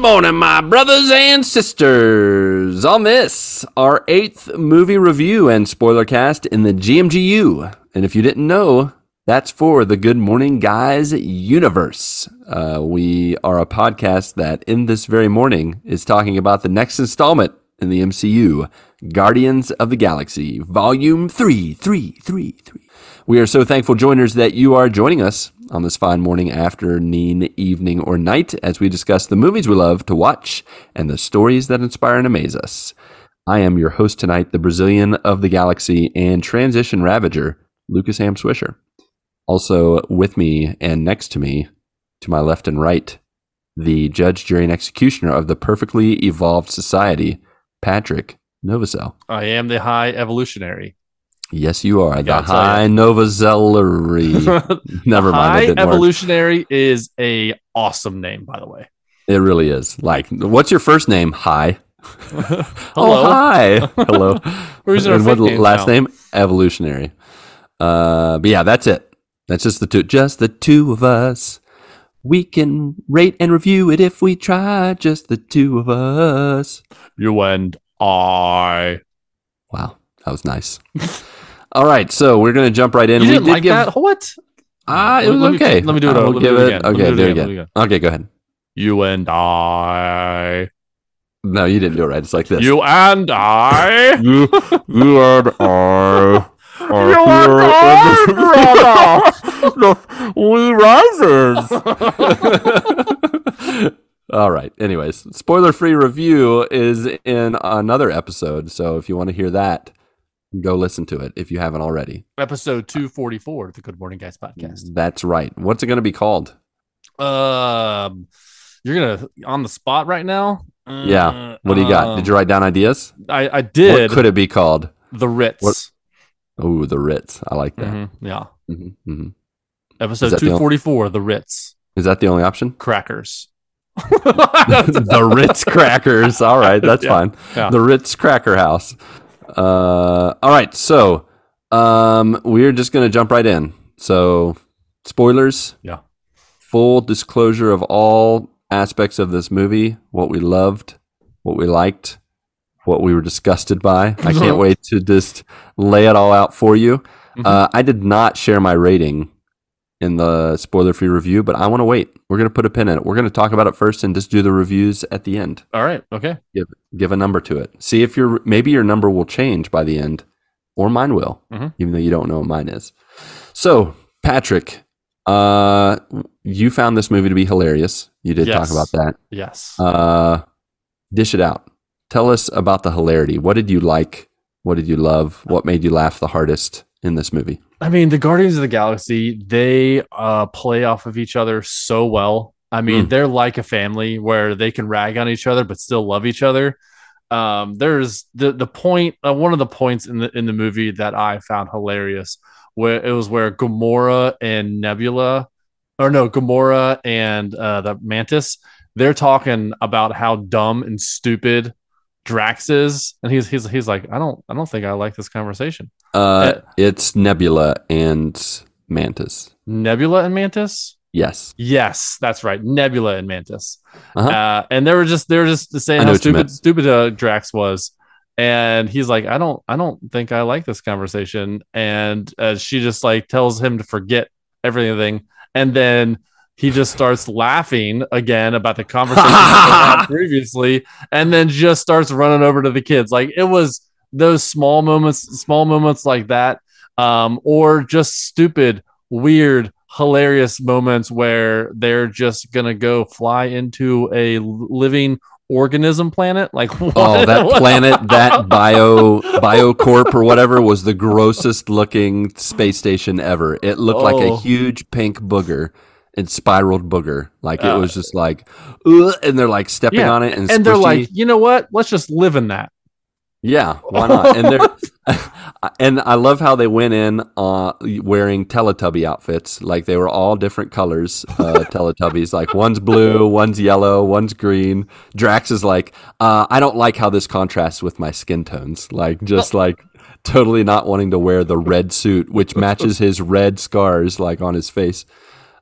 morning, my brothers and sisters. On this, our 8th movie review and spoiler cast in the GMGU. And if you didn't know, that's for the Good Morning Guys Universe. We are a podcast that in this very morning is talking about the next installment in the MCU, Guardians of the Galaxy, Volume 3. We are so thankful, joiners, that you are joining us on this fine morning, afternoon, evening, or night as we discuss the movies we love to watch and the stories that inspire and amaze us. I am your host tonight, the Brazilian of the Galaxy and Transition Ravager, Lucas HamSwisher. Also with me and next to me, to my left and right, the judge, jury, and executioner of the perfectly evolved society, Patrick Novasel. I am the High Evolutionary. Yes, you are. The High Novazellery. Never mind. High Evolutionary is a awesome name, by the way. It really is. Like, what's your first name? Hi. Hello. Oh, hi. Hello. And what last name? Evolutionary. But yeah, that's it. That's just the two of us. We can rate and review it if we try. Just the two of us. You and I. Wow. That was nice. All right, so we're going to jump right in. You didn't like that? What? It was okay. Let me do it again. Okay, do it again. Okay, go ahead. You and I. No, you didn't do it right. It's like this. You and I. You and I. You and I. We rises. All right. Anyways, spoiler-free review is in another episode, so if you want to hear that, go listen to it if you haven't already. Episode 244 of the Good Morning Guys podcast. That's right. What's it going to be called? You're going to on the spot right now. Yeah. What do you got? Did you write down ideas? I did. What could it be called? The Ritz. Oh, the Ritz. I like that. Mm-hmm. Yeah. Mm-hmm. Mm-hmm. Episode 244, the Ritz. Is that the only option? Crackers. The Ritz Crackers. All right. That's fine. Yeah. The Ritz Cracker House. All right, so we're just going to jump right in. So, spoilers. Yeah. Full disclosure of all aspects of this movie, what we loved, what we liked, what we were disgusted by. I can't wait to just lay it all out for you. Mm-hmm. I did not share my rating in the spoiler-free review, but I want to wait. We're going to put a pin in it. We're going to talk about it first and just do the reviews at the end. All right. Okay. Give a number to it. See if maybe your number will change by the end, or mine will, even though you don't know what mine is. So, Patrick, you found this movie to be hilarious. You did talk about that. Yes. Dish it out. Tell us about the hilarity. What did you like? What did you love? What made you laugh the hardest in this movie? I mean, the Guardians of the Galaxy, they play off of each other so well. I mean, they're like a family where they can rag on each other but still love each other. There's the point, one of the points in the movie that I found hilarious, where it was where Gamora and Gamora and the Mantis, they're talking about how dumb and stupid Drax is, and he's like, I don't think I like this conversation. It's Nebula and Mantis. Nebula and Mantis? Yes, that's right. Nebula and Mantis. Uh-huh. And they were just saying how stupid Drax was, and he's like, I don't think I like this conversation, and she just like tells him to forget everything, and then he just starts laughing again about the conversation previously, and then just starts running over to the kids. Like, it was those small moments like that, or just stupid, weird, hilarious moments where they're just going to go fly into a living organism planet. Like, what? Oh, that planet, that BioCorp or whatever, was the grossest looking space station ever. It looked like a huge pink booger. And spiraled booger, like it was just like, and they're like stepping on it, and they're like, you know what? Let's just live in that. Yeah, why not? And I love how they went in wearing Teletubby outfits, like they were all different colors Teletubbies. Like, one's blue, one's yellow, one's green. Drax is like, I don't like how this contrasts with my skin tones. Like, just like. Totally not wanting to wear the red suit, which matches his red scars like on his face.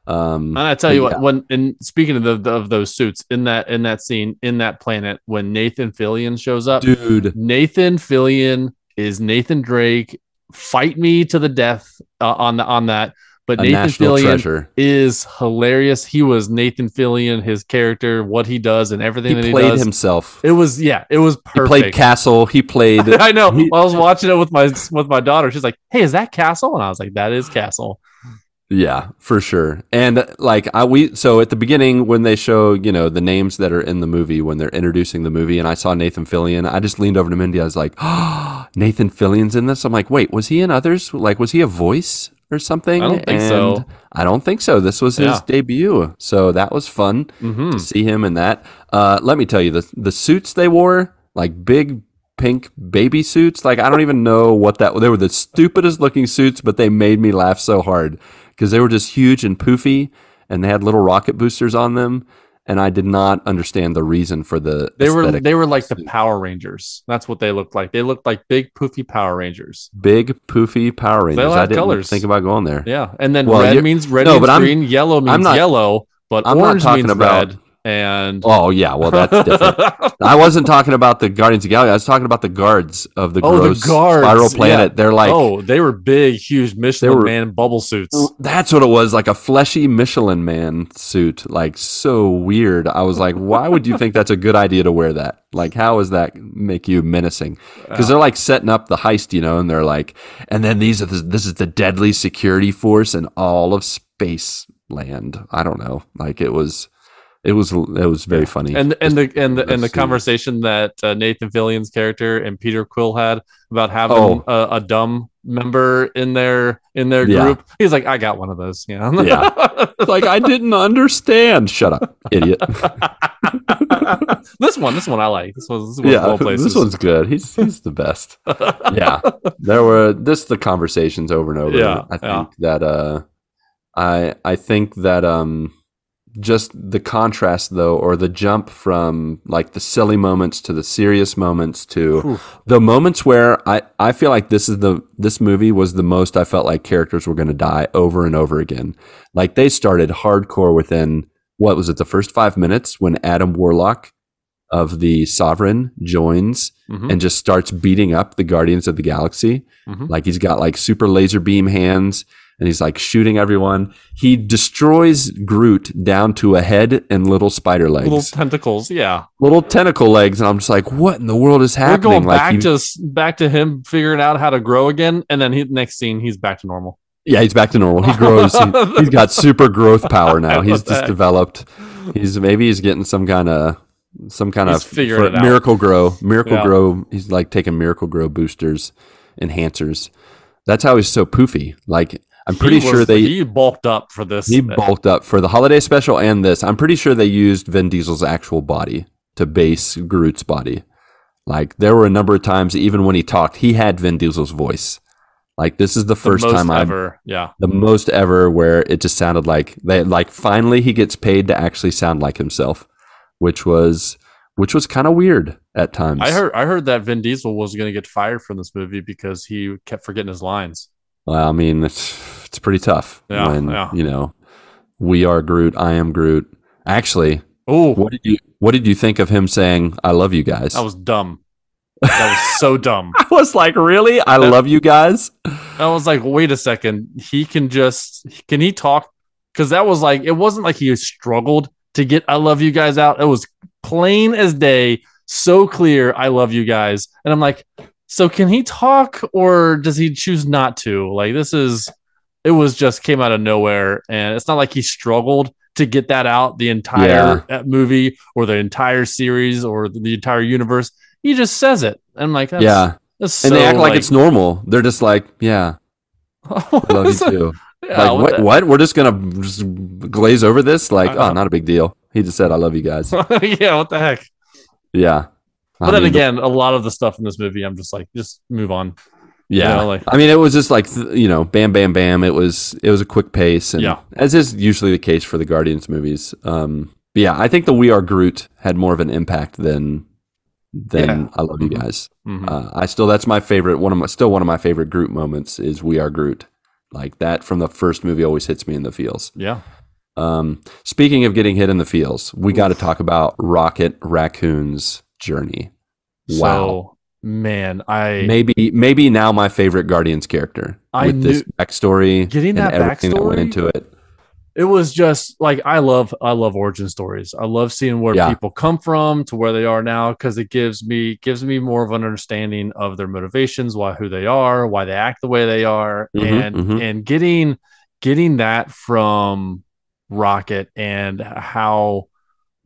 And I tell you what, when and speaking of the of those suits in that scene in that planet, when Nathan Fillion shows up, dude, Nathan Fillion is Nathan Drake. Fight me to the death on that. But Nathan Fillion treasure. Is hilarious. He was Nathan Fillion, his character, what he does, and everything he that he played does. Himself. It was it was perfect. He played Castle. He played. I know. I was watching it with my daughter. She's like, "Hey, is that Castle?" And I was like, "That is Castle." Yeah, for sure. And like so at the beginning when they show, you know, the names that are in the movie when they're introducing the movie, and I saw Nathan Fillion, I just leaned over to Mindy. I was like, "Oh, Nathan Fillion's in this." I'm like, "Wait, was he in others? Like, was he a voice?" Or something. I don't think so. I don't think so. This was his debut, so that was fun to see him in that. Let me tell you, the suits they wore, like big pink baby suits. Like I don't even know what that. They were the stupidest looking suits, but they made me laugh so hard because they were just huge and poofy, and they had little rocket boosters on them. And I did not understand the reason for the. They were like the Power Rangers. That's what they looked like. They looked like big poofy Power Rangers. Big poofy Power Rangers. They like colors. Think about going there. Yeah, and then red means red means green. Yellow means yellow. But I'm orange not talking means about red. And oh yeah, well that's different. I wasn't talking about the Guardians of the Galaxy. I was talking about the guards of the gross spiral planet. Yeah. They're like they were big, huge Michelin Man bubble suits. That's what it was, like a fleshy Michelin Man suit. Like so weird. I was like, why would you think that's a good idea to wear that? Like, how does that make you menacing? Because they're like setting up the heist, you know, and they're like, and then this is the deadly security force in all of space land. I don't know. Like it was very funny, and the conversation that Nathan Fillion's character and Peter Quill had about having a dumb member in their group. He's like, I got one of those, you know? Yeah. Like I didn't understand. Shut up, idiot. This one I like. This one's good. He's the best. Yeah, there were the conversations over and over. Yeah, I think that I think that just the contrast, though, or the jump from like the silly moments to the serious moments to the moments where I feel like this movie was the most I felt like characters were going to die over and over again. Like they started hardcore within what was it, the first 5 minutes when Adam Warlock of the Sovereign joins and just starts beating up the Guardians of the Galaxy. Like he's got like super laser beam hands. And he's like shooting everyone. He destroys Groot down to a head and little spider legs. Little tentacles, yeah. Little tentacle legs. And I'm just like, what in the world is happening? We're going like back to him figuring out how to grow again. And then next scene, he's back to normal. Yeah, he's back to normal. He grows. He's got super growth power now. He's just developed. He's getting some kind of miracle grow. Miracle grow. He's like taking miracle grow boosters, enhancers. That's how he's so poofy. Like I'm pretty sure he bulked up for this. He bulked up for the holiday special and this. I'm pretty sure they used Vin Diesel's actual body to base Groot's body. Like there were a number of times, even when he talked, he had Vin Diesel's voice. Like this is the first time the most ever where it just sounded like they finally he gets paid to actually sound like himself, which was kind of weird at times. I heard that Vin Diesel was going to get fired from this movie because he kept forgetting his lines. Well, I mean, it's pretty tough when you know we are Groot, I am Groot. Actually, what did you think of him saying "I love you guys"? That was dumb. That was so dumb. I was like, really? I love you guys. I was like, wait a second. Can he talk? Because that was like it wasn't like he struggled to get "I love you guys" out. It was plain as day, so clear. I love you guys, and I'm like. So can he talk or does he choose not to? Like it came out of nowhere, and it's not like he struggled to get that out the entire movie or the entire series or the entire universe. He just says it. I'm like, that's and they act like it's normal. They're just like, I love you too. Yeah, like what? We're just going to glaze over this? Like, not a big deal. He just said, I love you guys. Yeah. What the heck? Yeah. But then again, a lot of the stuff in this movie, I'm just like, just move on. Yeah. You know, like, I mean, it was just like, you know, bam, bam, bam. It was a quick pace. And as is usually the case for the Guardians movies. But yeah, I think the We Are Groot had more of an impact than I Love You Guys. That's my favorite. One of my favorite Groot moments is We Are Groot. Like that from the first movie always hits me in the feels. Yeah. Speaking of getting hit in the feels, we got to talk about Rocket Raccoon's journey. Wow. So, man, maybe now my favorite Guardians character this backstory, getting that and everything backstory that went into it. It was just like, I love origin stories. I love seeing where people come from to where they are now, because it gives me more of an understanding of their motivations, who they are, why they act the way they are, and getting that from Rocket and how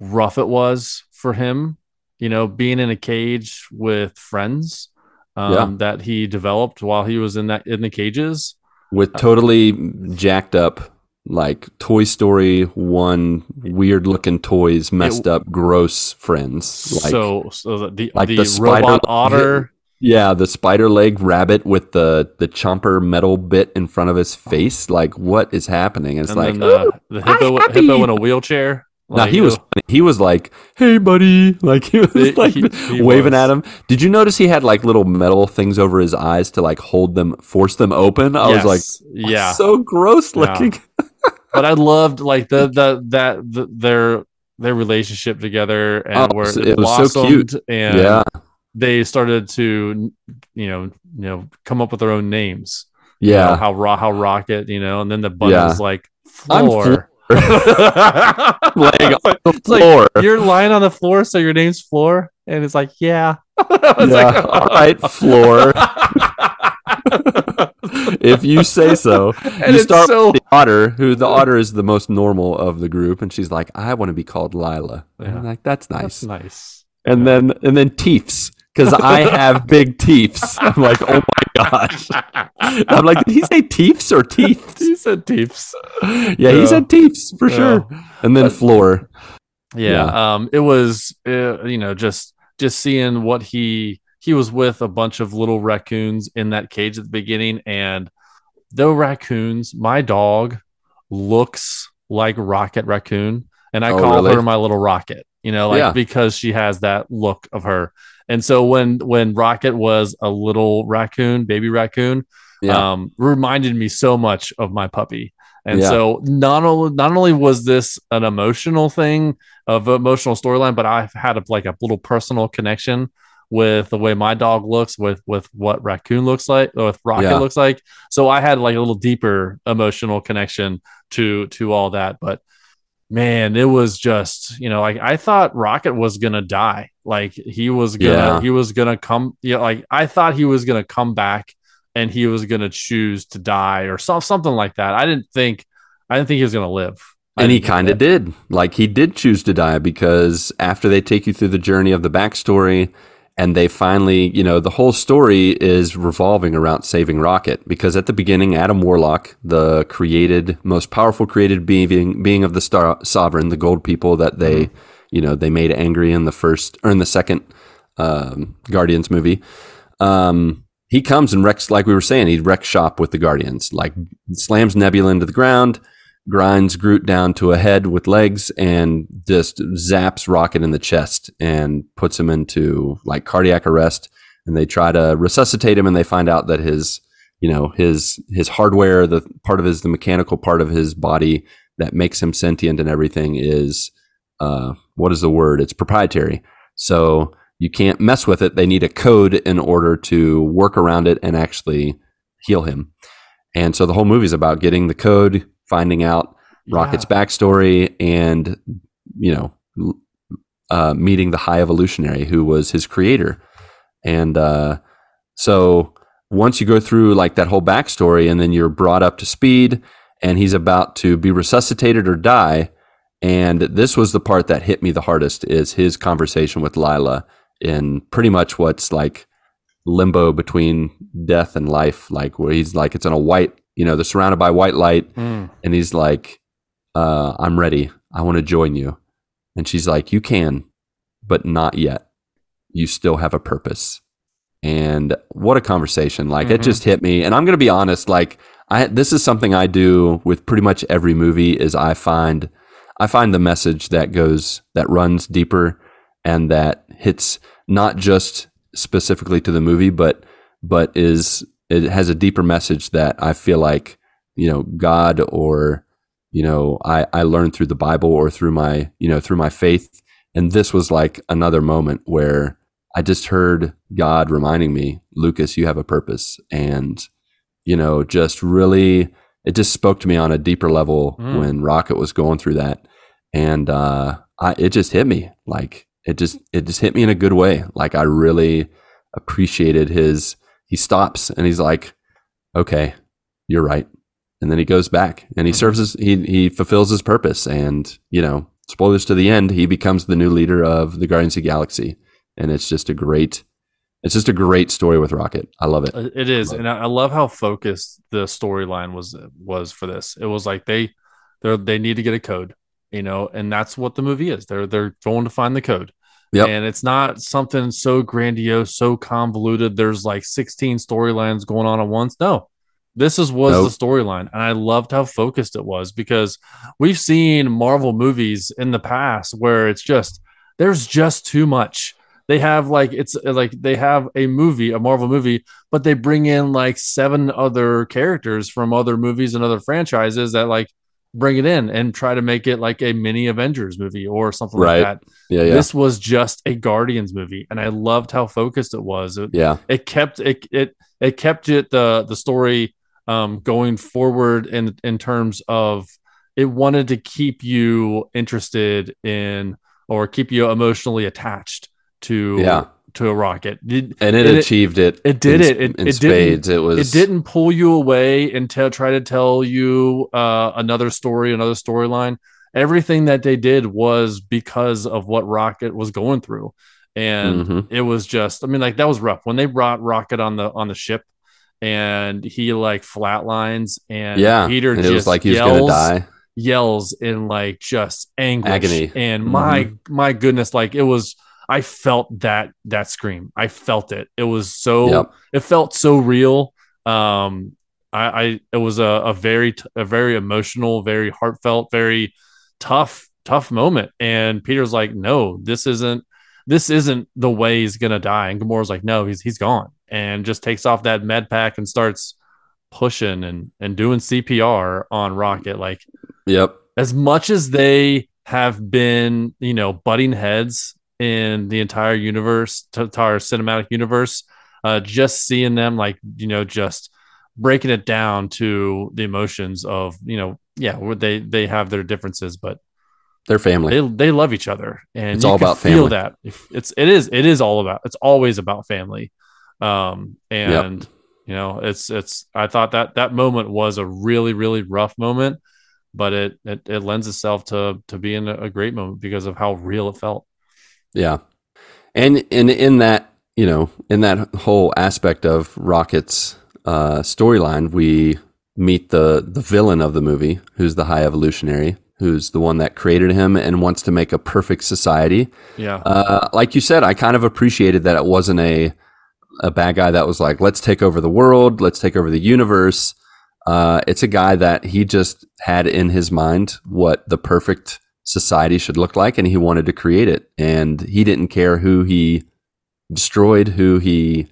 rough it was for him, being in a cage with friends that he developed while he was in the cages with totally jacked up, like Toy Story 1 weird looking toys, messed up gross friends, like the spider robot otter, the spider leg rabbit with the chomper metal bit in front of his face. Like, what is happening? It's like the hippo in a wheelchair. Now he was like, hey buddy, like he was waving at him. Did you notice he had like little metal things over his eyes to like hold them, force them open? I was like, so gross looking. But I loved like their relationship together, and where it blossomed, so cute. And they started to come up with their own names. Yeah, how Rocket, and then the button was like Floor. Laying on the floor. Like, you're lying on the floor, so your name's Floor, and it's like, all right, Floor. If you say so. And you start with the otter, who the otter is the most normal of the group, and she's like, I want to be called Lila. Yeah. And I'm like, that's nice. And then Teeths, because I have big teeths. I'm like, oh my gosh. I'm like, did he say teeths or teeths? He said teeths. Yeah, he said teeths for sure. And then Floor. It was just seeing what he was with a bunch of little raccoons in that cage at the beginning, and the raccoons, my dog looks like Rocket Raccoon, and I call her my little Rocket, because she has that look of her. And so when Rocket was a little raccoon, baby raccoon, reminded me so much of my puppy. And so not only was this an emotional storyline, but I've had a little personal connection with the way my dog looks, with what Raccoon looks like, or with Rocket looks like. So I had like a little deeper emotional connection to all that. But man, it was just, I thought Rocket was going to die. Like he was going to come, I thought he was going to come back and he was going to choose to die or something like that. I didn't think he was going to live. And he kind of did. Like, he did choose to die, because after they take you through the journey of the backstory, and they finally, the whole story is revolving around saving Rocket, because at the beginning, Adam Warlock, the most powerful created being of the Sovereign, the gold people that they, they made angry in the first or in the second Guardians movie. He comes and wrecks, like we were saying, he wrecks shop with the Guardians, like slams Nebula into the ground, grinds Groot down to a head with legs, and just zaps Rocket in the chest and puts him into like cardiac arrest. And they try to resuscitate him, and they find out that his hardware, the mechanical part of his body that makes him sentient and everything is, what is the word? It's proprietary. So you can't mess with it. They need a code in order to work around it and actually heal him. And so the whole movie is about getting the code, finding out Rocket's backstory, and meeting the High Evolutionary, who was his creator. And so once you go through like that whole backstory, and then you're brought up to speed, and he's about to be resuscitated or die. And this was the part that hit me the hardest, is his conversation with Lila in pretty much what's like limbo between death and life, like where he's like, it's on a white, they're surrounded by white light, and he's like, I'm ready. I want to join you. And she's like, you can, but not yet. You still have a purpose. And what a conversation. Like, it just hit me. And I'm going to be honest, like, this is something I do with pretty much every movie, is I find the message that runs deeper and that hits not just specifically to the movie, but it has a deeper message that I feel like, God or you know, I learned through the Bible or through my, you know, through my faith. And this was like another moment where I just heard God reminding me, Lucas, you have a purpose. And, you know, just really, it just spoke to me on a deeper level when Rocket was going through that. And it just hit me. Like, it just hit me in a good way. Like, I really appreciated he stops and he's like, okay, you're right. And then he goes back and he serves his, he fulfills his purpose. And, you know, spoilers to the end, he becomes the new leader of the Guardians of the Galaxy. And it's just a great story with Rocket. I love it. It is. I love how focused the storyline was for this. It was like they need to get a code, you know, and that's what the movie is. They're going to find the code. Yep. And it's not something so grandiose, so convoluted. There's like 16 storylines going on at once. No, this was the storyline. And I loved how focused it was, because we've seen Marvel movies in the past where it's just, there's just too much. They have a Marvel movie, but they bring in like 7 other characters from other movies and other franchises that like bring it in and try to make it like a mini Avengers movie or something like that. Yeah. This was just a Guardians movie, and I loved how focused it was. It kept the story going forward in terms of it wanted to keep you interested in or keep you emotionally attached to a Rocket, and it achieved it. It did it in spades. It didn't pull you away and try to tell you another story, another storyline. Everything that they did was because of what Rocket was going through, and it was just. I mean, like, that was rough when they brought Rocket on the ship, and he like flatlines, and Peter and just it was like he was gonna die. Yells in like just anguish, agony, and my goodness, like it was. I felt that scream. I felt it. It was so. Yep. It felt so real. It was a very emotional, very heartfelt, very tough moment. And Peter's like, no, this isn't the way he's gonna die. And Gamora's like, no, he's gone, and just takes off that med pack and starts pushing and doing CPR on Rocket. Like, yep. As much as they have been, you know, butting heads in the entire universe, entire cinematic universe, just seeing them, like, you know, just breaking it down to the emotions of, you know, they have their differences, but they're family. They love each other, and it's all about family. That it's always about family. And you know, it's I thought that moment was a really, really rough moment, but it lends itself to being a great moment because of how real it felt. Yeah. And in that, you know, in that whole aspect of Rocket's storyline, we meet the villain of the movie, who's the High Evolutionary, who's the one that created him and wants to make a perfect society. Yeah. Like you said, I kind of appreciated that it wasn't a bad guy that was like, let's take over the world, let's take over the universe. It's a guy that he just had in his mind what the perfect society should look like, and he wanted to create it, and he didn't care who he destroyed, who he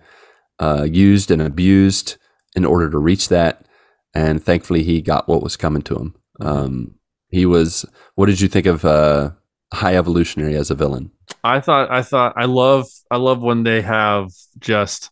used and abused in order to reach that. And thankfully he got what was coming to him. What did you think of High Evolutionary as a villain? I love when they have just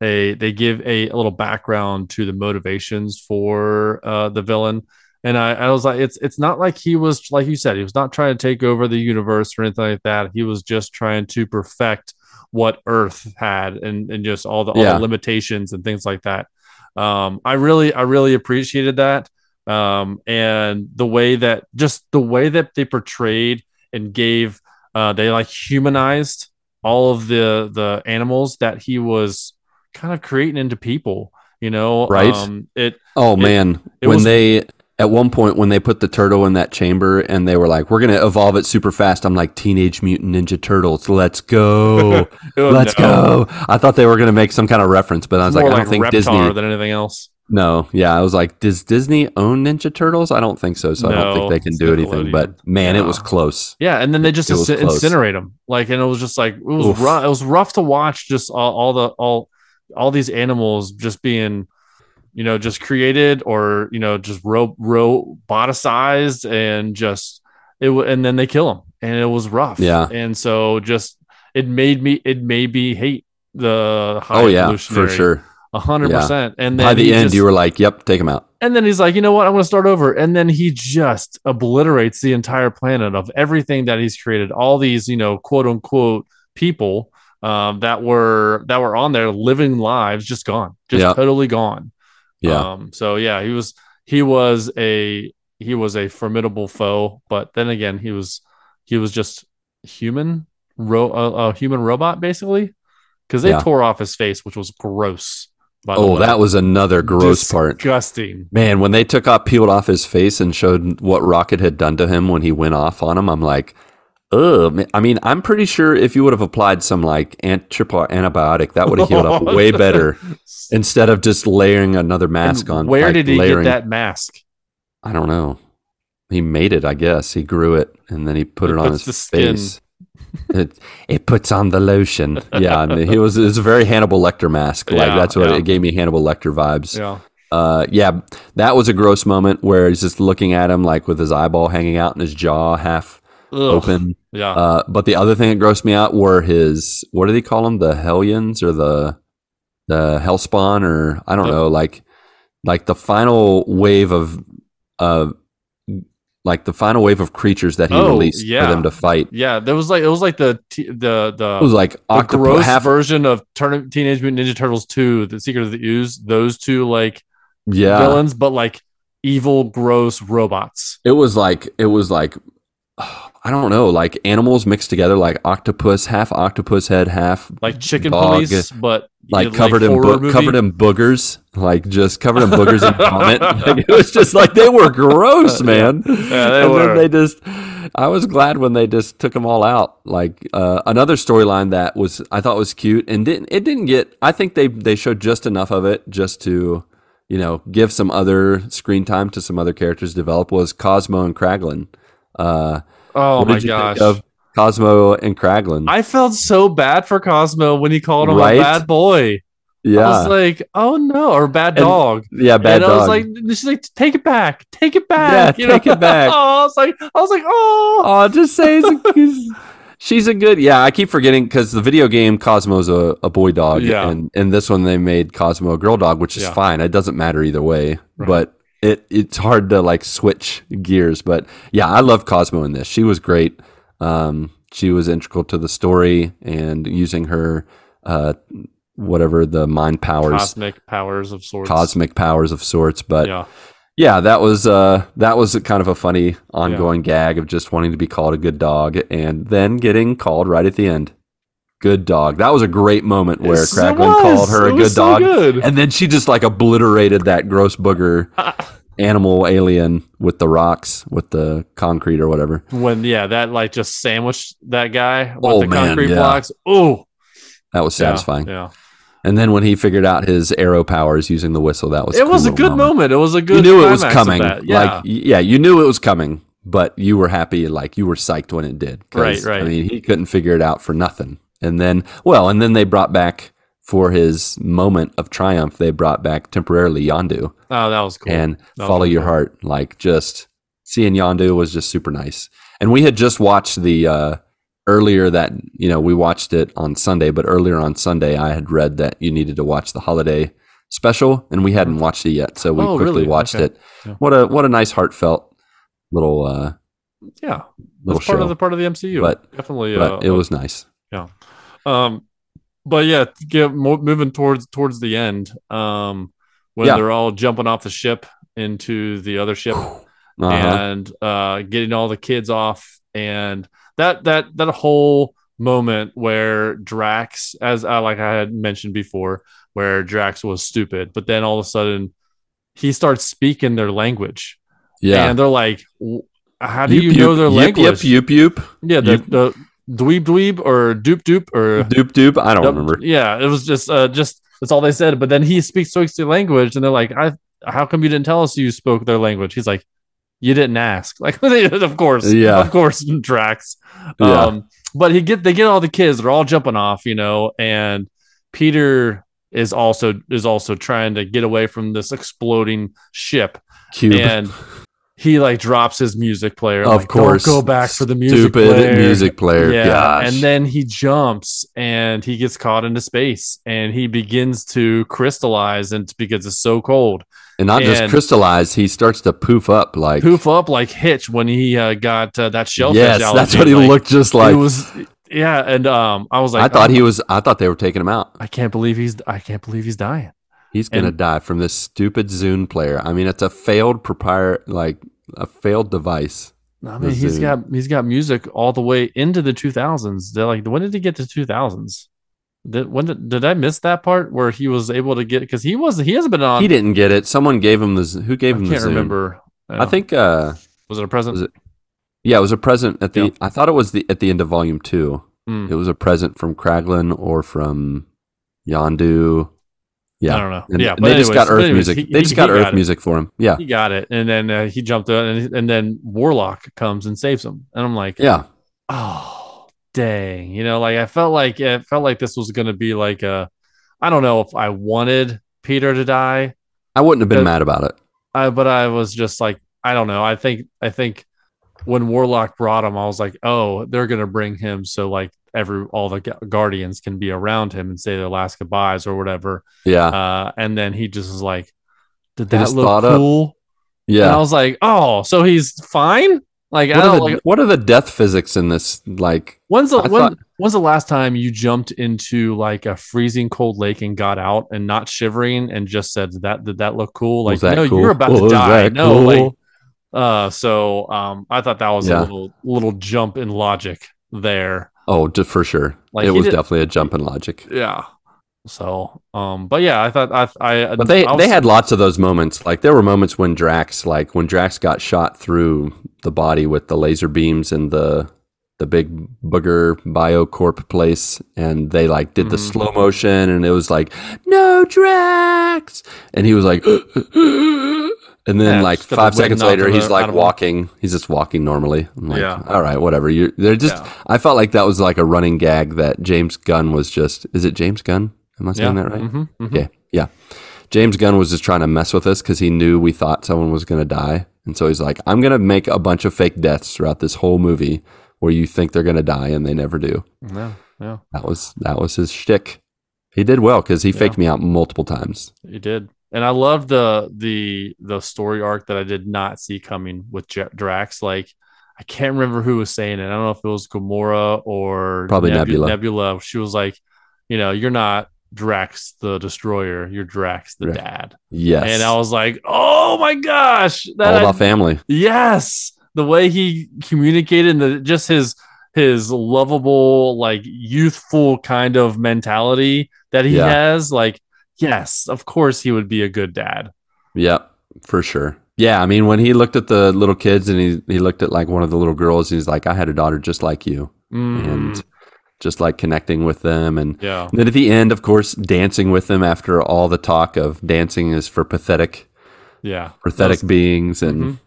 they give a little background to the motivations for the villain. And I was like, it's not like he was, like you said, he was not trying to take over the universe or anything like that. He was just trying to perfect what Earth had and just all the limitations and things like that. I really appreciated that. And the way that they portrayed and gave, they like humanized all of the animals that he was kind of creating into people, you know? Right. At one point, when they put the turtle in that chamber and they were like, we're going to evolve it super fast, I'm like, Teenage Mutant Ninja Turtles, let's go. Let's go. I thought they were going to make some kind of reference, but I was like, I don't think Disney than anything else. No. Yeah. I was like, does Disney own Ninja Turtles? I don't think so. So I don't think they can do anything, but man, it was close. Yeah. And then they just incinerate them. Like, and it was just like, it was rough to watch just all these animals just being you know, just created or, you know, just roboticized and just it. And then they kill him, and it was rough. Yeah. And so just it made me hate the High Evolutionary. For sure. 100%. And then by the end, you were like, yep, take him out. And then he's like, you know what? I'm going to start over. And then he just obliterates the entire planet of everything that he's created. All these, you know, quote unquote people that were on there living lives, just gone, totally gone. Yeah. So yeah, he was a formidable foe, but then again, he was just a human robot basically, because they tore off his face, which was gross. By the way. That was another gross part. Disgusting. Man, when they peeled off his face and showed what Rocket had done to him when he went off on him, I'm like, ugh. I mean, I'm pretty sure if you would have applied some like antibiotic, that would have healed up way better instead of just layering another mask on. Where did he get that mask? I don't know. He made it, I guess. He grew it and then he put it on his face. It puts on the lotion. Yeah, I mean, it was a very Hannibal Lecter mask. Like that's what it gave me, Hannibal Lecter vibes. Yeah. That was a gross moment where he's just looking at him like with his eyeball hanging out and his jaw half open. Yeah. But the other thing that grossed me out were his, what do they call them? The Hellions or the Hellspawn, or I don't know, like the final wave of creatures that he released for them to fight. Yeah, there was like it was like octopus version of Teenage Mutant Ninja Turtles 2, The Secret of the Ooze. Those two like villains, but like evil, gross robots. It was like. I don't know, like animals mixed together, like octopus, half octopus head, half like chicken police, but like covered in boogers, like just covered in boogers and vomit. Like, it was just like they were gross, man. Yeah, they were. Then I was glad when they just took them all out. Like another storyline that I thought was cute and didn't get. I think they showed just enough of it just to, you know, give some other screen time to some other characters develop. Was Cosmo and Kraglin. Oh my gosh! Of Cosmo and Kraglin, I felt so bad for Cosmo when he called him a bad boy. Yeah, I was like, oh no, or bad dog. Yeah, bad dog. I was like, she's like, take it back. Yeah, take it back. I was like, oh, just say she's a good. Yeah, I keep forgetting because the video game Cosmo's a boy dog, and in this one they made Cosmo a girl dog, which is fine. It doesn't matter either way, but. It's hard to like switch gears, but yeah, I love Cosmo in this. She was great. She was integral to the story, and using her whatever the mind powers, cosmic powers of sorts. But yeah, that was kind of a funny ongoing gag of just wanting to be called a good dog and then getting called right at the end. Good dog. That was a great moment where Kraglin called her a good dog. And then she just like obliterated that gross booger animal alien with the rocks, with the concrete or whatever. When, that like just sandwiched that guy with concrete blocks. Oh, that was satisfying. Yeah. And then when he figured out his arrow powers using the whistle, that was a good moment. It was a good. You knew it was coming. You knew it was coming, but you were happy. Like you were psyched when it did. Right. I mean, he couldn't figure it out for nothing. And then they brought back for his moment of triumph. They brought back temporarily Yondu. Oh, that was cool. And Follow Your Heart, like just seeing Yondu was just super nice. And we had just watched the earlier that, you know, we watched it on Sunday, but earlier on Sunday I had read that you needed to watch the holiday special, and we hadn't watched it yet, so we quickly watched it. Yeah. What a nice heartfelt little little show. part of the MCU, but definitely, but it was nice. Yeah. But yeah, moving towards the end, when they're all jumping off the ship into the other ship and getting all the kids off, and that whole moment where Drax, as I had mentioned before, where Drax was stupid, but then all of a sudden he starts speaking their language. Yeah. And they're like, how do you know their language? Yup. Yeah, the dweeb or doop or doop. I don't remember. Yeah, it was just that's all they said. But then he speaks their language, and they're like, how come you didn't tell us you spoke their language?" He's like, "You didn't ask." Like, of course, Drax. But they get all the kids. They're all jumping off, you know. And Peter is also trying to get away from this exploding ship. Cube. And he like drops his music player. Of course, don't go back for the music player. Stupid music player. Yeah. Gosh. And then he jumps and he gets caught into space and he begins to crystallize, and because it's so cold. And not just crystallize, he starts to poof up like Hitch when he got that shellfish. Yes, allergy. That's what he looked just like. It was, yeah, and I was like, I thought they were taking him out. I can't believe he's dying. He's gonna die from this stupid Zune player. I mean, it's a failed device. I mean, he's got music all the way into the 2000s. They're like, when did he get to 2000s? Did I miss that part where he was able to get? Because he hasn't been on. He didn't get it. Someone gave him this. Who gave him the Zoom? I can't remember. I think was it a present? Yeah, it was a present at the. Yeah. I thought it was at the end of Volume 2. Mm. It was a present from Kraglin or from Yondu. Yeah, I don't know. And, yeah, but they just got Earth music. They just got Earth music for him. Yeah, he got it, and then he jumped out, and then Warlock comes and saves him, and I'm like, yeah, oh. Dang, you know, like I felt like this was going to be like a, I don't know if I wanted Peter to die. I wouldn't have been mad about it. But I was just like, I don't know. I think when Warlock brought him, I was like, oh, they're going to bring him so like all the Guardians can be around him and say their last goodbyes or whatever. Yeah. And then he just was like, did that look cool? Yeah. And I was like, oh, so he's fine. Like, what are the death physics in this? Like, when's the last time you jumped into like a freezing cold lake and got out and not shivering and just said that did that look cool? Like, no, cool? You're about to die. No, cool? Like, I thought that was a little jump in logic there. Oh, for sure. Like, it was definitely a jump in logic. Yeah. So, but yeah, I thought they had lots of those moments. Like there were moments when Drax got shot through the body with the laser beams and the big booger BioCorp place, and they like did the slow motion, and it was like, no Drax, and he was like, and then like 5 seconds later, he's like walking. He's just walking normally. I'm like, all right, whatever. I felt like that was like a running gag that James Gunn was just. Is it James Gunn? Am I saying that right? Mm-hmm, mm-hmm. Okay. Yeah. James Gunn was just trying to mess with us because he knew we thought someone was going to die. And so he's like, I'm going to make a bunch of fake deaths throughout this whole movie where you think they're going to die and they never do. Yeah. Yeah. That was his shtick. He did well because he faked me out multiple times. He did. And I love the story arc that I did not see coming with Drax. Like, I can't remember who was saying it. I don't know if it was Gamora or probably Nebula. She was like, you know, you're not Drax the Destroyer, you're Drax the dad. Yes. And I was like, oh my gosh, that all about family. Yes, the way he communicated and just his lovable, like youthful kind of mentality that he has. Like, yes, of course he would be a good dad. Yep, for sure. Yeah, I mean, when he looked at the little kids and he looked at like one of the little girls, he's like, I had a daughter just like you. And just like connecting with them. And then at the end, of course, dancing with them after all the talk of dancing is for pathetic beings and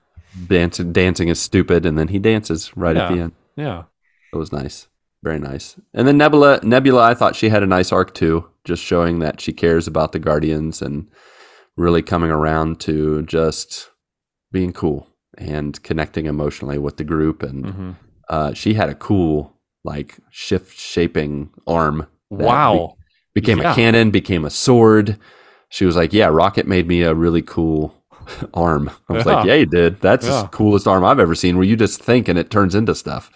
dancing is stupid. And then he dances at the end. Yeah. It was nice. Very nice. And then Nebula, I thought she had a nice arc too, just showing that she cares about the Guardians and really coming around to just being cool and connecting emotionally with the group. And she had a cool, like shift shaping arm. Wow. Became a cannon, became a sword. She was like, yeah, Rocket made me a really cool arm. I was like, yeah, you did. That's the coolest arm I've ever seen, where you just think and it turns into stuff.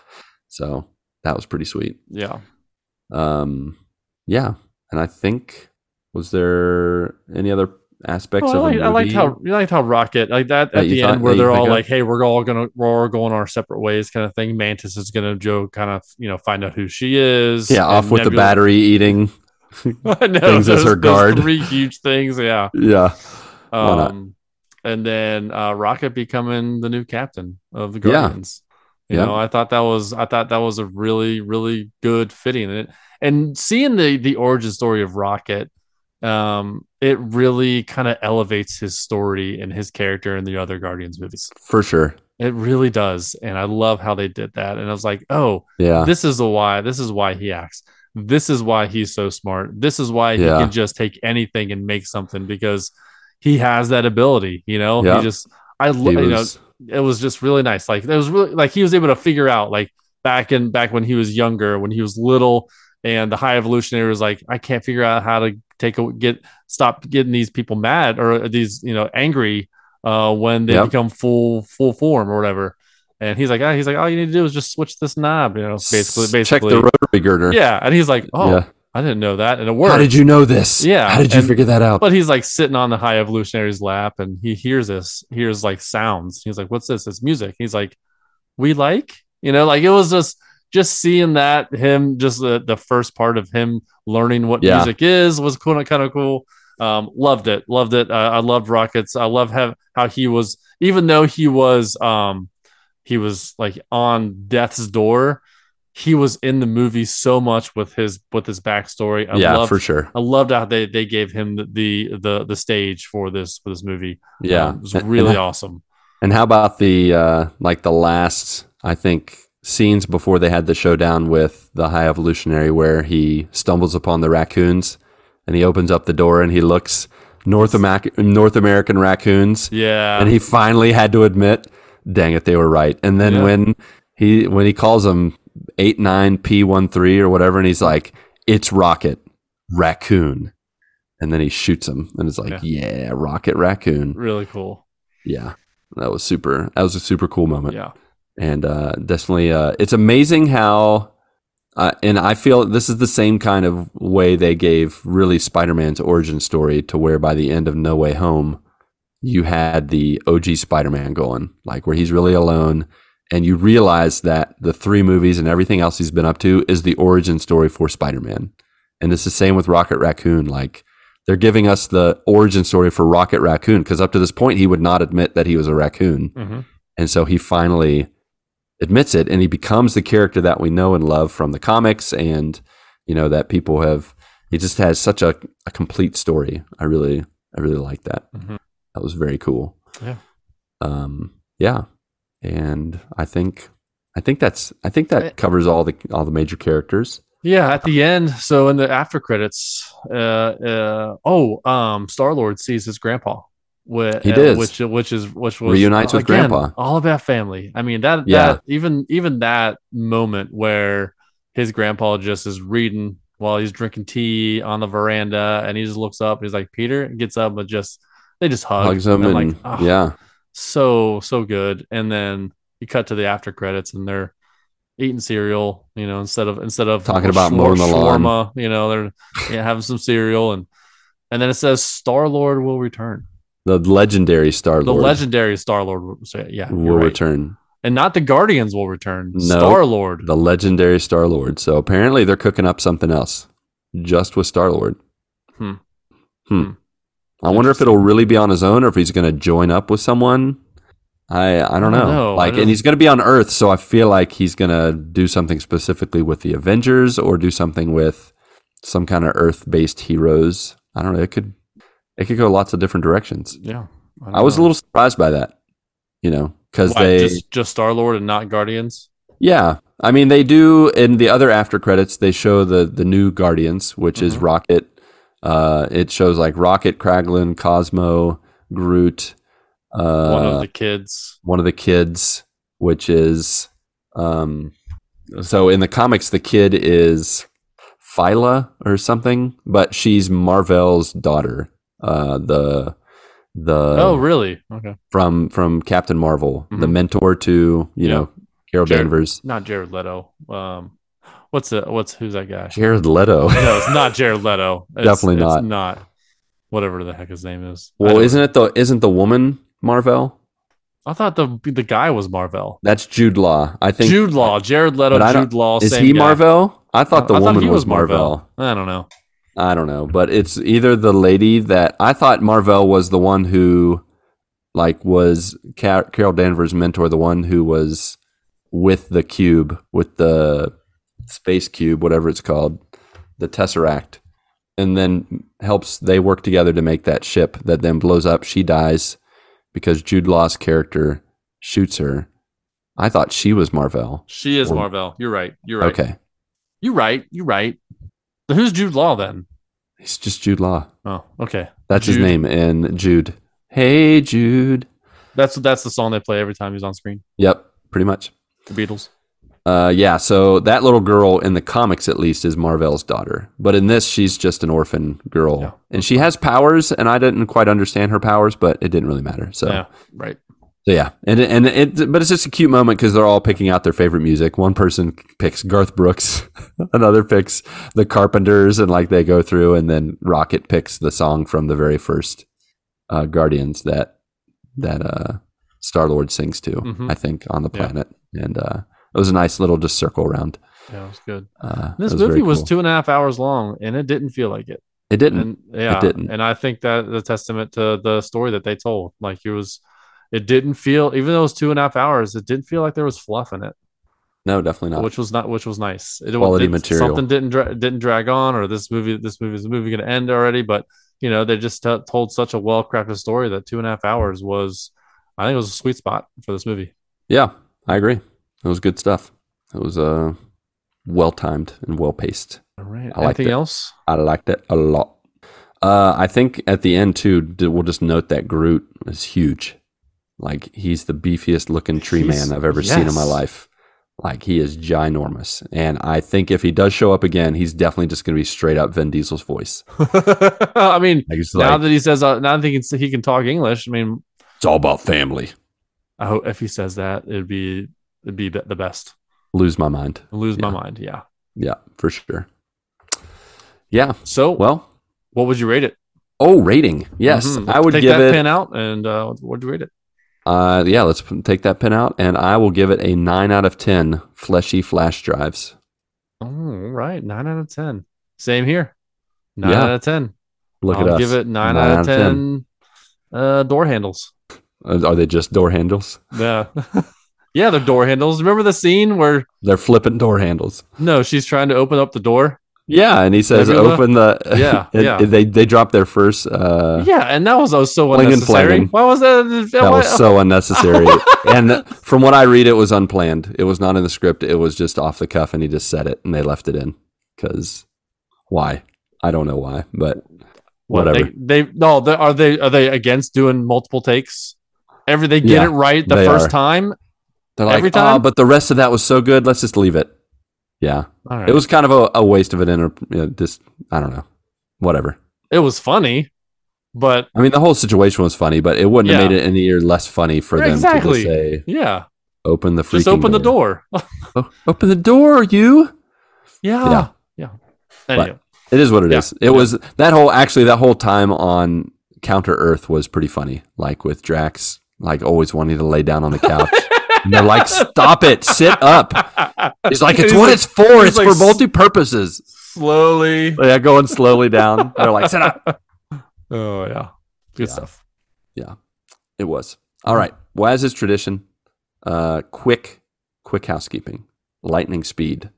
So that was pretty sweet. Yeah. Yeah. And I think, was there any other aspects of the movie? I liked how Rocket, like that at the end where they're all like, hey, we're all going our separate ways kind of thing. Mantis is going to go kind of, you know, find out who she is. Yeah, off with the battery eating things as her guard. Three huge things, yeah. Yeah. And then Rocket becoming the new captain of the Guardians. Yeah. You know, I thought that was a really, really good fitting. And seeing the origin story of Rocket, it really kind of elevates his story and his character in the other Guardians movies. For sure. It really does. And I love how they did that. And I was like, oh, yeah, this is why he acts. This is why he's so smart. This is why he can just take anything and make something, because he has that ability, you know. He just, it was just really nice. Like, there was really, like, he was able to figure out, like, back when he was younger, when he was little, and the High Evolutionary was like, I can't figure out how to stop getting these people mad, or these, you know, angry when they become full form or whatever. And he's like, all you need to do is just switch this knob, you know, basically check the rotary girder. Yeah. And he's like, oh, I didn't know that. And it worked. How did you know this? Yeah. How did you figure that out? But he's like sitting on the High Evolutionary's lap, and he hears like sounds. He's like, what's this? It's music. He's like, we like, you know, like, it was just seeing that, him, just the first part of him learning what music is was cool, kind of cool. Loved it. I loved Rockets. I love how he was, even though he was like on death's door, he was in the movie so much with his backstory. I loved, for sure. I loved how they gave him the stage for this movie. Yeah. It was really awesome. And how about the last, I think, scenes before they had the showdown with the High Evolutionary, where he stumbles upon the raccoons and he opens up the door and he looks North American raccoons. Yeah. And he finally had to admit, dang it, they were right. And then when he calls them 89P13 or whatever, and he's like, it's Rocket Raccoon, and then he shoots him, and it's like, Rocket Raccoon, really cool. Yeah, that was a super cool moment. Yeah, and definitely, it's amazing how, and I feel this is the same kind of way they gave really Spider-Man's origin story, to where by the end of No Way Home, you had the OG Spider-Man going, like, where he's really alone, and you realize that the three movies and everything else he's been up to is the origin story for Spider-Man. And it's the same with Rocket Raccoon. Like, they're giving us the origin story for Rocket Raccoon, because up to this point, he would not admit that he was a raccoon. Mm-hmm. And so he finally admits it, and he becomes the character that we know and love from the comics, and, you know, that people have. He just has such a complete story. I really like that. Mm-hmm. That was very cool. Yeah. And I think that covers all the major characters. Yeah, at the end, so in the after credits, Star-Lord sees his grandpa. Which was reunites with again, grandpa. All about family. I mean, that even that moment where his grandpa just is reading while he's drinking tea on the veranda, and he just looks up, and he's like, Peter, and gets up, but just they just hugs him, and like, oh, so good. And then you cut to the after credits, and they're eating cereal, you know, instead of talking about mowing the lawn, you know, they're having some cereal, and then it says Star-Lord will return. The legendary Star-Lord. So, return, and not the Guardians will return. No, Star-Lord, the legendary Star-Lord. So apparently they're cooking up something else, just with Star-Lord. I wonder if it'll really be on his own, or if he's going to join up with someone. I don't know. Like, and he's going to be on Earth, so I feel like he's going to do something specifically with the Avengers, or do something with some kind of Earth-based heroes. I don't know. It could go lots of different directions. Yeah, I was a little surprised by that, you know, because they just Star-Lord and not Guardians. Yeah, I mean, they do in the other after credits. They show the new Guardians, which is Rocket. It shows like Rocket, Kraglin, Cosmo, Groot, one of the kids, which is, so in the comics, the kid is Phyla or something, but she's Mar-Vell's daughter. Oh, really? Okay. From Captain Marvel, the mentor to, you know, Carol Danvers, not Jared Leto. Who's that guy? Jared Leto. No, it's not Jared Leto. Definitely not. It's not. Whatever the heck his name is. Well, isn't the woman Mar-Vell? I thought the guy was Mar-Vell. That's Jude Law. I think Jude Law. Jared Leto. Jude Law. Is he Mar-Vell? I thought the woman was Mar-Vell. I don't know, but it's either the lady that I thought Mar-Vell was the one who, like, was Carol Danvers' mentor, the one who was with the cube, with the space cube, whatever it's called, the Tesseract, and then they work together to make that ship that then blows up. She dies because Jude Law's character shoots her. I thought she was Mar-Vell. She is Mar-Vell. You're right. Okay. You're right. So who's Jude Law then? He's just Jude Law. Oh, okay. That's Jude. His name in Jude. Hey, Jude. That's the song they play every time he's on screen. Yep, pretty much. The Beatles. Yeah, so that little girl in the comics, at least, is Mar-Vell's daughter. But in this, she's just an orphan girl. Yeah. And she has powers, and I didn't quite understand her powers, but it didn't really matter. So yeah, right. So yeah, but it's just a cute moment because they're all picking out their favorite music. One person picks Garth Brooks, another picks The Carpenters, and like they go through, and then Rocket picks the song from the very first Guardians that Star-Lord sings to, mm-hmm. I think, on the planet. Yeah. And it was a nice little just circle round. Yeah, it was good. This movie was 2.5 hours long, and it didn't feel like it. It didn't. And I think that the testament to the story that they told, like it was. It didn't feel, even though it was 2.5 hours, it didn't feel like there was fluff in it. No, definitely not. Which was nice. Quality material. Something didn't drag on, or this movie is the movie going to end already. But you know, they just told such a well crafted story that 2.5 hours was, I think, it was a sweet spot for this movie. Yeah, I agree. It was good stuff. It was well timed and well paced. All right. Anything else? I liked it a lot. I think at the end too, we'll just note that Groot is huge. Like, he's the beefiest looking tree man I've ever seen in my life. Like, he is ginormous. And I think if he does show up again, he's definitely just going to be straight up Vin Diesel's voice. I mean, now that he can talk English, I mean, it's all about family. I hope if he says that, it'd be the best. Lose my mind. Yeah. Yeah, for sure. Yeah. So, well, what would you rate it? Oh, rating. Yes. Mm-hmm. I would give that pin out and what'd you rate it? Yeah, let's take that pin out, and I will give it a 9 out of 10 fleshy flash drives. All right, 9 out of 10. Same here. 9 out of 10. Look at us. I'll give it 9 out of 10 door handles. Are they just door handles? Yeah. Yeah, they're door handles. Remember the scene where... They're flipping door handles. No, she's trying to open up the door. Yeah, and he says, "Open the." Yeah, yeah. They dropped their first. Yeah, and that was so unnecessary. Why was that? That was so unnecessary. And from what I read, it was unplanned. It was not in the script. It was just off the cuff, and he just said it, and they left it in. Because why? I don't know why, but whatever. Are they against doing multiple takes? They get it right the first time. They're like, every time? Oh, but the rest of that was so good. Let's just leave it. Yeah, right. It was kind of a waste of an I don't know, whatever. It was funny, but I mean the whole situation was funny, but it wouldn't have made it any less funny for them to just say, open the freaking door. Open the door, you. Yeah. Anyway. It is what it is. It was that whole time on Counter Earth was pretty funny, like with Drax, like always wanting to lay down on the couch. And they're like, stop it, sit up. It's like, it's what it's for. It's for multi-purposes. Going slowly down. They're like, sit up. Oh, yeah. Good stuff. Yeah, it was. All right. Well, as is tradition, quick housekeeping, lightning speed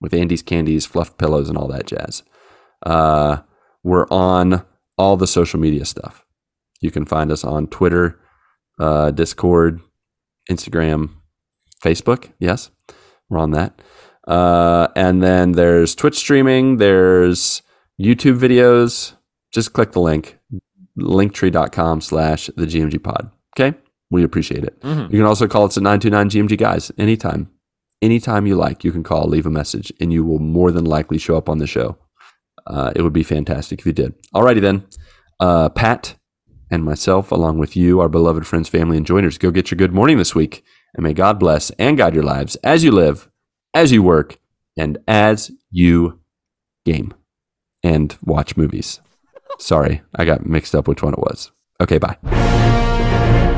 with Andy's Candies, fluffed pillows, and all that jazz. We're on all the social media stuff. You can find us on Twitter, Discord, Instagram, Facebook. Yes, we're on that. And then there's Twitch streaming. There's YouTube videos. Just click the link, linktree.com/thegmgpod. Okay? We appreciate it. Mm-hmm. You can also call us at 929-GMG-GUYS anytime. Anytime you like, you can call, leave a message, and you will more than likely show up on the show. It would be fantastic if you did. Alrighty then. Pat and myself, along with you, our beloved friends, family, and joiners, go get your good morning this week, and may God bless and guide your lives as you live, as you work, and as you game and watch movies. Sorry, I got mixed up which one it was. Okay, bye.